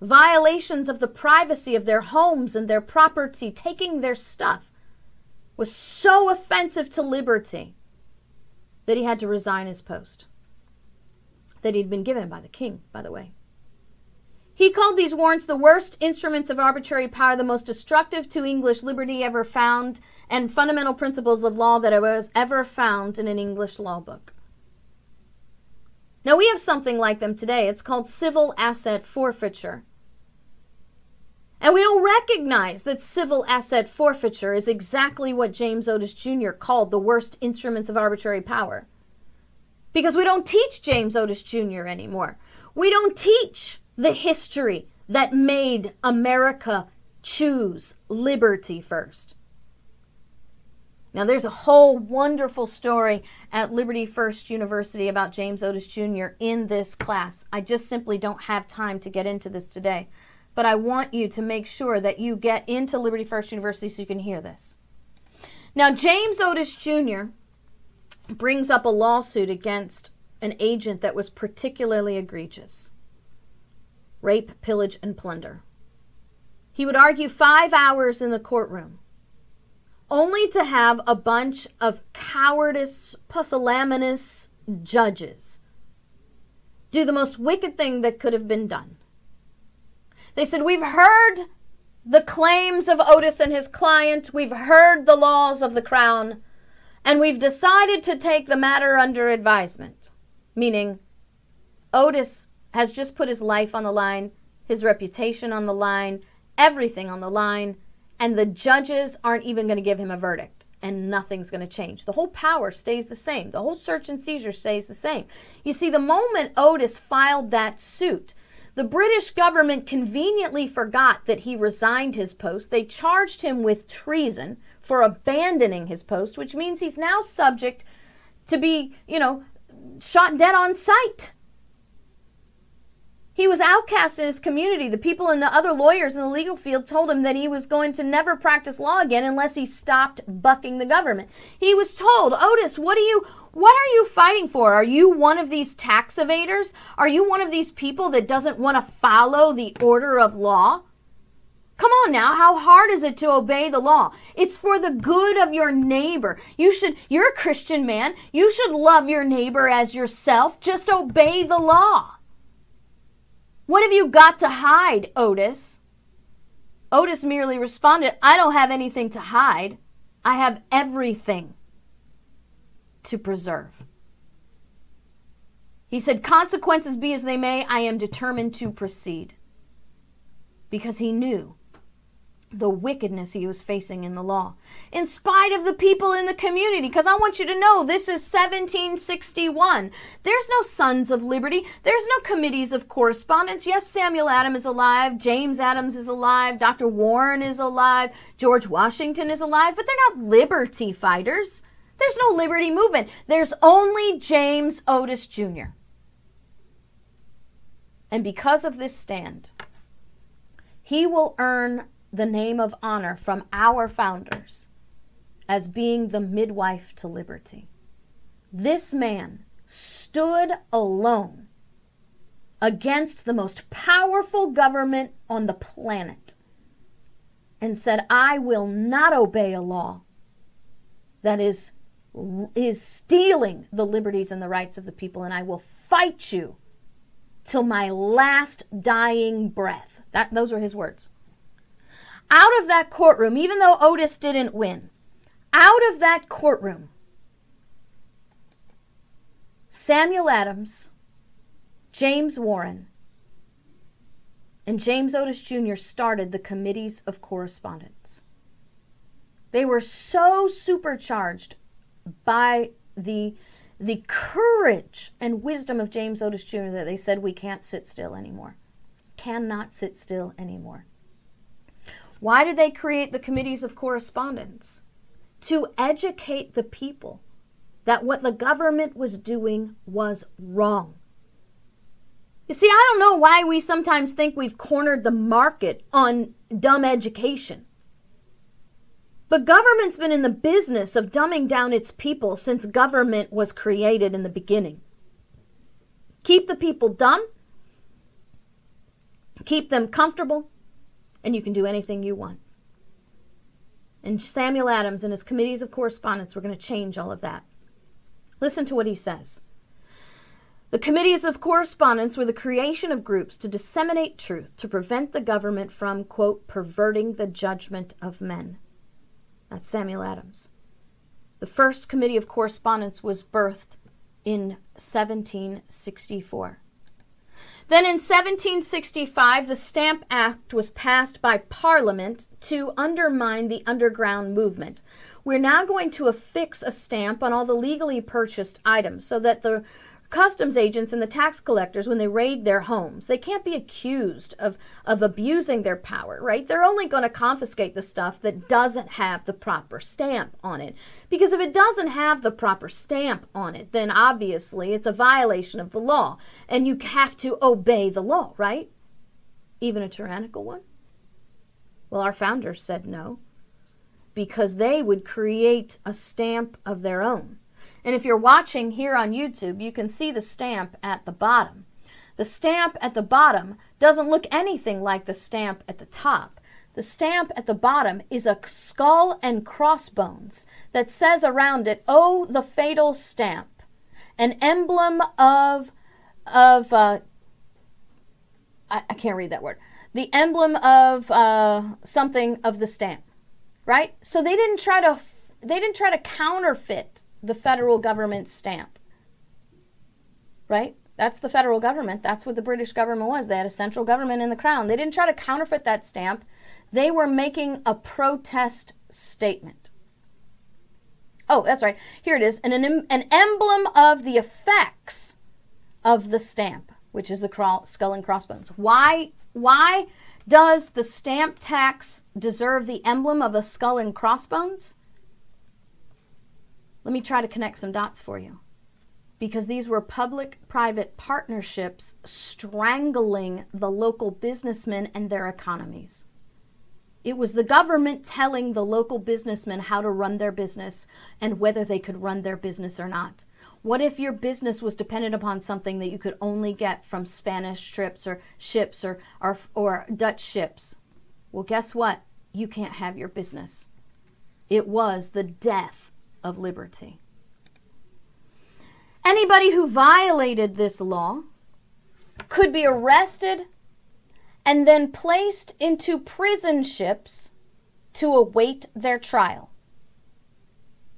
violations of the privacy of their homes and their property, taking their stuff, was so offensive to liberty that he had to resign his post that he'd been given by the king, by the way. He called these warrants the worst instruments of arbitrary power, the most destructive to English liberty ever found, and fundamental principles of law that was ever found in an English law book. Now, we have something like them today. It's called civil asset forfeiture. And we don't recognize that civil asset forfeiture is exactly what James Otis Jr. called the worst instruments of arbitrary power. Because we don't teach James Otis Jr. anymore. We don't teach the history that made America choose liberty first. Now, there's a whole wonderful story at Liberty First University about James Otis Jr. in this class. I just simply don't have time to get into this today. But I want you to make sure that you get into Liberty First University so you can hear this. Now, James Otis Jr. brings up a lawsuit against an agent that was particularly egregious. Rape, pillage, and plunder. He would argue 5 hours in the courtroom, only to have a bunch of cowardice, pusillanimous judges do the most wicked thing that could have been done. They said, we've heard the claims of Otis and his client, we've heard the laws of the Crown, and we've decided to take the matter under advisement. Meaning, Otis has just put his life on the line, his reputation on the line, everything on the line, and the judges aren't even going to give him a verdict, and nothing's going to change. The whole power stays the same. The whole search and seizure stays the same. You see, the moment Otis filed that suit, the British government conveniently forgot that he resigned his post. They charged him with treason for abandoning his post, which means he's now subject to be, shot dead on sight. He was outcast in his community. The people and the other lawyers in the legal field told him that he was going to never practice law again unless he stopped bucking the government. He was told, Otis, what are you fighting for? Are you one of these tax evaders? Are you one of these people that doesn't want to follow the order of law? Come on now, how hard is it to obey the law? It's for the good of your neighbor. You're a Christian man. You should love your neighbor as yourself. Just obey the law. What have you got to hide, Otis? Otis merely responded, I don't have anything to hide. I have everything to preserve. He said, consequences be as they may, I am determined to proceed. Because he knew the wickedness he was facing in the law, in spite of the people in the community. Because I want you to know, this is 1761. There's no Sons of Liberty. There's no Committees of Correspondence. Yes, Samuel Adams is alive. James Adams is alive. Dr. Warren is alive. George Washington is alive. But they're not liberty fighters. There's no liberty movement. There's only James Otis Jr. And because of this stand, he will earn the name of honor from our founders as being the midwife to liberty. This man stood alone against the most powerful government on the planet and said, I will not obey a law that is stealing the liberties and the rights of the people, and I will fight you till my last dying breath. Those were his words. Out of that courtroom, even though Otis didn't win, out of that courtroom, Samuel Adams, James Warren, and James Otis Jr. started the Committees of Correspondence. They were so supercharged by the courage and wisdom of James Otis Jr. that they said, we can't sit still anymore. Cannot sit still anymore. Why did they create the Committees of Correspondence? To educate the people that what the government was doing was wrong. You see, I don't know why we sometimes think we've cornered the market on dumb education. But government's been in the business of dumbing down its people since government was created in the beginning. Keep the people dumb, keep them comfortable, and you can do anything you want. And Samuel Adams and his Committees of Correspondence were going to change all of that. Listen to what he says. The Committees of Correspondence were the creation of groups to disseminate truth, to prevent the government from, quote, perverting the judgment of men. That's Samuel Adams. The first Committee of Correspondence was birthed in 1764. Then in 1765, the Stamp Act was passed by Parliament to undermine the underground movement. We're now going to affix a stamp on all the legally purchased items so that the customs agents and the tax collectors, when they raid their homes, they can't be accused of abusing their power, right? They're only going to confiscate the stuff that doesn't have the proper stamp on it. Because if it doesn't have the proper stamp on it, then obviously it's a violation of the law. And you have to obey the law, right? Even a tyrannical one? Well, our founders said no, because they would create a stamp of their own. And if you're watching here on YouTube, you can see the stamp at the bottom. The stamp at the bottom doesn't look anything like the stamp at the top. The stamp at the bottom is a skull and crossbones that says around it, oh, the fatal stamp, an emblem I can't read that word, the emblem of something of the stamp, right? So they didn't try to counterfeit the federal government stamp, right? That's the federal government. That's what the British government was. They had a central government in the crown. They didn't try to counterfeit that stamp. They were making a protest statement. Oh, that's right. Here it is. An emblem of the effects of the stamp, which is the skull and crossbones. Why does the stamp tax deserve the emblem of a skull and crossbones? Let me try to connect some dots for you, because these were public-private partnerships strangling the local businessmen and their economies. It was the government telling the local businessmen how to run their business and whether they could run their business or not. What if your business was dependent upon something that you could only get from Spanish ships or Dutch ships? Well, guess what? You can't have your business. It was the death of liberty. Anybody who violated this law could be arrested and then placed into prison ships to await their trial.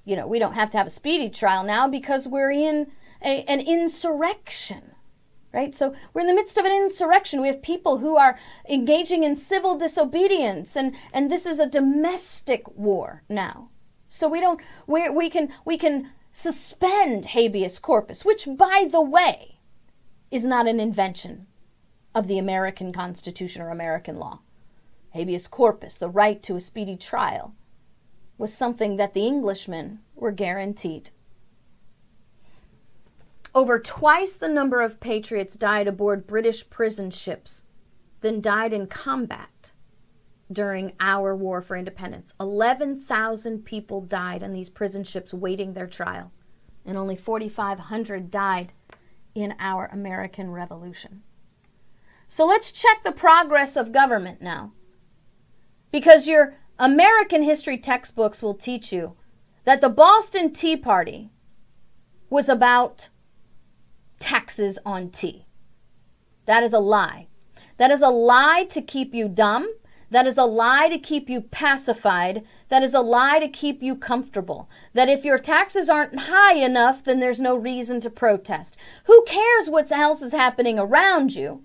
You know, we don't have to have a speedy trial now because we're in an insurrection, right? So we're in the midst of an insurrection. We have people who are engaging in civil disobedience, and this is a domestic war now. So we can suspend habeas corpus, which, by the way, is not an invention of the American Constitution or American law. Habeas corpus, the right to a speedy trial, was something that the Englishmen were guaranteed. Over twice the number of patriots died aboard British prison ships than died in combat during our war for independence. 11,000 people died on these prison ships waiting their trial, and only 4,500 died in our American Revolution. So let's check the progress of government now, because your American history textbooks will teach you that the Boston Tea Party was about taxes on tea. That is a lie. That is a lie to keep you dumb. That is a lie to keep you pacified. That is a lie to keep you comfortable. That if your taxes aren't high enough, then there's no reason to protest. Who cares what else is happening around you?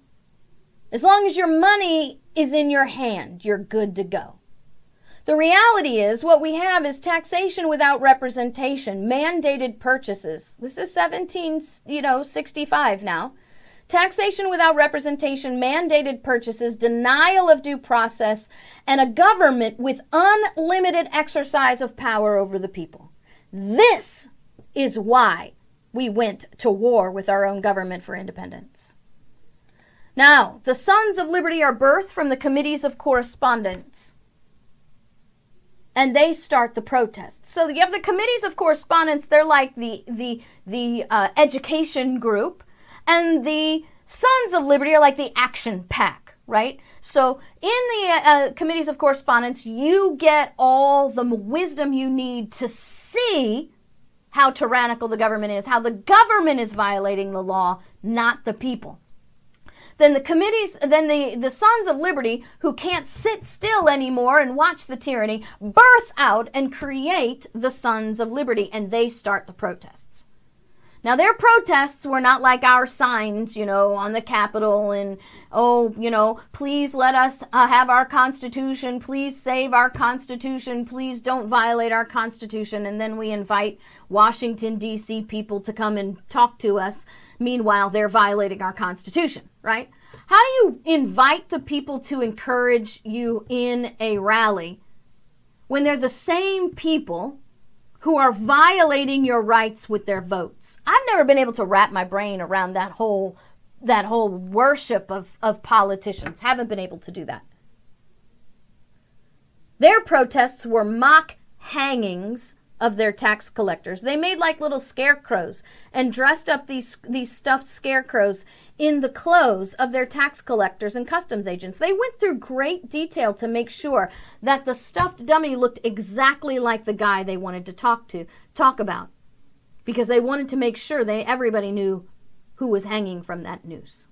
As long as your money is in your hand, you're good to go. The reality is what we have is taxation without representation, mandated purchases. This is 1765 now. Taxation without representation, mandated purchases, denial of due process, and a government with unlimited exercise of power over the people. This is why we went to war with our own government for independence. Now, the Sons of Liberty are birthed from the Committees of Correspondence, and they start the protests. So you have the Committees of Correspondence. They're like the education group. And the Sons of Liberty are like the action pack, right? So in the Committees of Correspondence, you get all the wisdom you need to see how tyrannical the government is, how the government is violating the law, not the people. Then the committees, then the Sons of Liberty, who can't sit still anymore and watch the tyranny, birth out and create the Sons of Liberty, and they start the protests. Now, their protests were not like our signs, you know, on the Capitol and, oh, you know, please let us have our Constitution, please save our Constitution, please don't violate our Constitution, and then we invite Washington, D.C. people to come and talk to us. Meanwhile, they're violating our Constitution, right? How do you invite the people to encourage you in a rally when they're the same people who are violating your rights with their votes? I've never been able to wrap my brain around that whole worship of politicians. Haven't been able to do that. Their protests were mock hangings of their tax collectors. They made like little scarecrows and dressed up these stuffed scarecrows in the clothes of their tax collectors and customs agents. They went through great detail to make sure that the stuffed dummy looked exactly like the guy they wanted to talk about, because they wanted to make sure everybody knew who was hanging from that noose.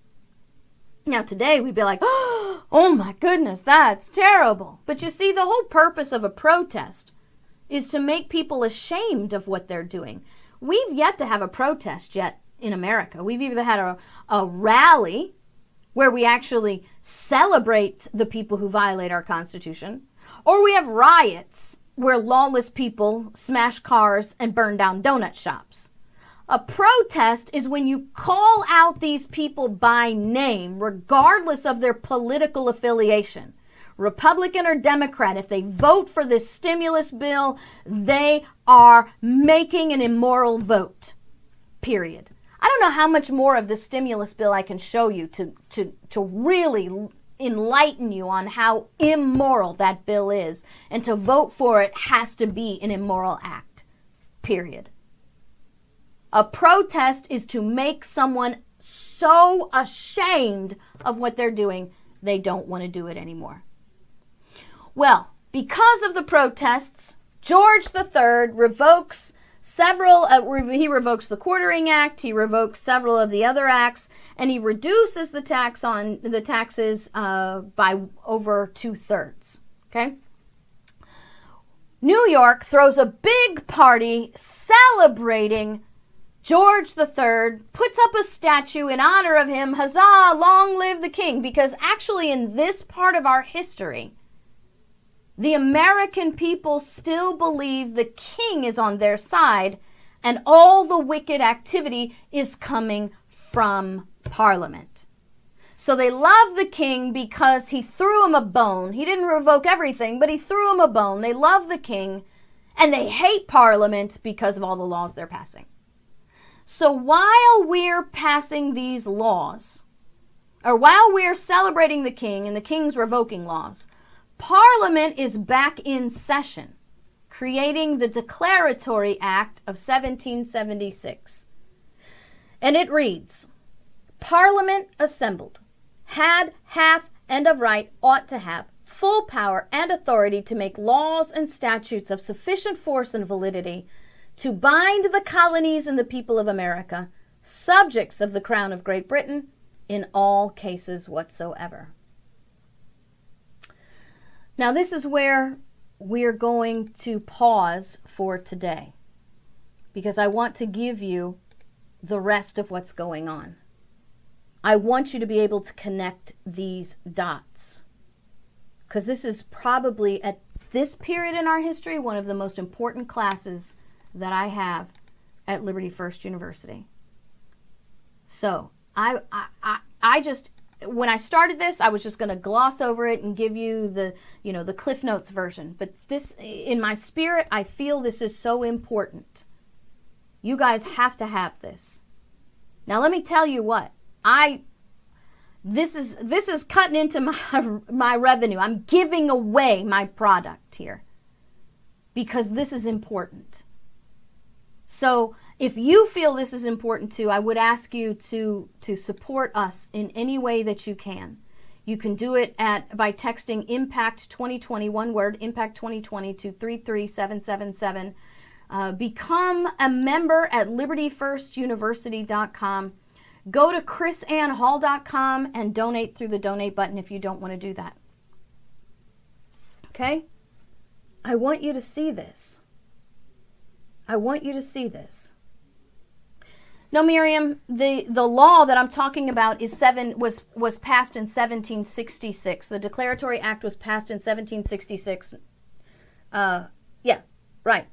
Now today we'd be like, oh my goodness, that's terrible. But you see, the whole purpose of a protest is to make people ashamed of what they're doing. We've yet to have a protest yet in America. We've either had a rally where we actually celebrate the people who violate our Constitution, or we have riots where lawless people smash cars and burn down donut shops. A protest is when you call out these people by name, regardless of their political affiliation. Republican or Democrat, if they vote for this stimulus bill, they are making an immoral vote, period. I don't know how much more of the stimulus bill I can show you to really enlighten you on how immoral that bill is, and to vote for it has to be an immoral act, period. A protest is to make someone so ashamed of what they're doing, they don't want to do it anymore. Well, because of the protests, George III revokes several, he revokes the Quartering Act, he revokes several of the other acts, and he reduces the tax on the taxes by over 2/3. Okay? New York throws a big party celebrating George III, puts up a statue in honor of him, huzzah, long live the king, because actually in this part of our history, the American people still believe the king is on their side and all the wicked activity is coming from Parliament. So they love the king because he threw him a bone. He didn't revoke everything, but he threw him a bone. They love the king and they hate Parliament because of all the laws they're passing. So while we're passing these laws, or while we're celebrating the king and the king's revoking laws, Parliament is back in session, creating the Declaratory Act of 1776. And it reads, Parliament assembled, had, hath, and of right ought to have full power and authority to make laws and statutes of sufficient force and validity to bind the colonies and the people of America, subjects of the Crown of Great Britain, in all cases whatsoever. Now, this is where we're going to pause for today, because I want to give you the rest of what's going on. I want you to be able to connect these dots, because this is probably, at this period in our history, one of the most important classes that I have at Liberty First University. So, I just... when I started this, I was just going to gloss over it and give you the, the Cliff Notes version. But this, in my spirit, I feel this is so important. You guys have to have this. Now, let me tell you what this is cutting into my revenue. I'm giving away my product here because this is important. So, if you feel this is important too, I would ask you to support us in any way that you can. You can do it by texting IMPACT 2020, one word, IMPACT 2020 to 33777. Become a member at libertyfirstuniversity.com. Go to KrisAnneHall.com and donate through the donate button if you don't want to do that. Okay? I want you to see this. I want you to see this. No, Miriam, the law that I'm talking about is was passed in 1766. The Declaratory Act was passed in 1766. Yeah, right.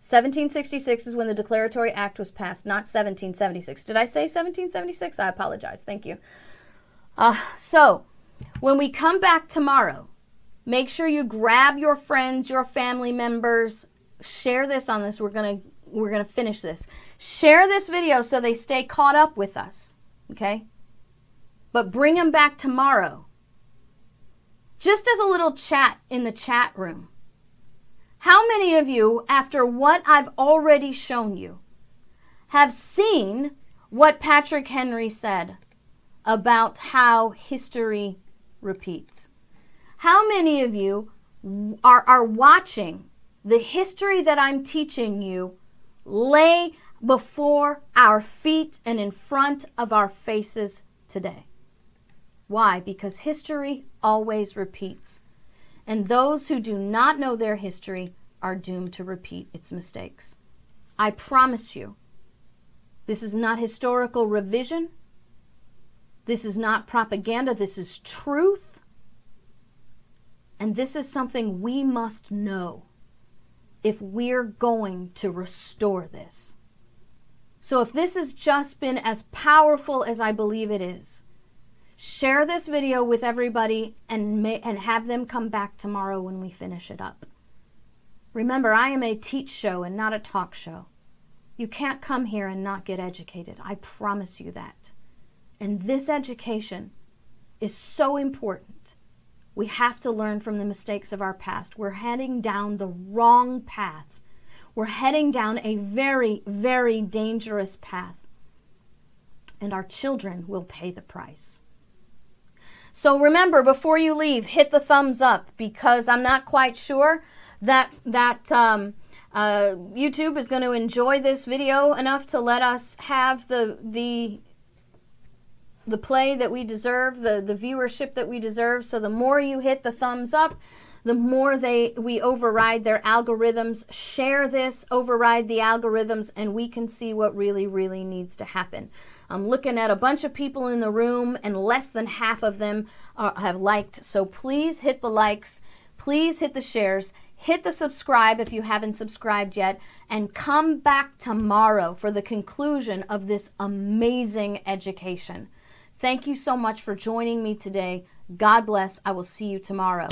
1766 is when the Declaratory Act was passed, not 1776. Did I say 1776? I apologize. Thank you. So, when we come back tomorrow, make sure you grab your friends, your family members, share this on this. We're going to finish this. Share this video so they stay caught up with us, okay? But bring them back tomorrow. Just as a little chat in the chat room. How many of you, after what I've already shown you, have seen what Patrick Henry said about how history repeats? How many of you are watching the history that I'm teaching you lay before our feet and in front of our faces today? Why? Because history always repeats. And those who do not know their history are doomed to repeat its mistakes. I promise you, this is not historical revision. This is not propaganda. This is truth. And this is something we must know if we're going to restore this. So if this has just been as powerful as I believe it is, share this video with everybody and have them come back tomorrow when we finish it up. Remember, I am a teach show and not a talk show. You can't come here and not get educated. I promise you that. And this education is so important. We have to learn from the mistakes of our past. We're heading down the wrong path. We're heading down a very, very dangerous path. And our children will pay the price. So remember, before you leave, hit the thumbs up, because I'm not quite sure that YouTube is going to enjoy this video enough to let us have the play that we deserve, the viewership that we deserve. So the more you hit the thumbs up, the more we override their algorithms. Share this, override the algorithms, and we can see what really, really needs to happen. I'm looking at a bunch of people in the room, and less than half of them have liked. So please hit the likes, please hit the shares, hit the subscribe if you haven't subscribed yet, and come back tomorrow for the conclusion of this amazing education. Thank you so much for joining me today. God bless. I will see you tomorrow.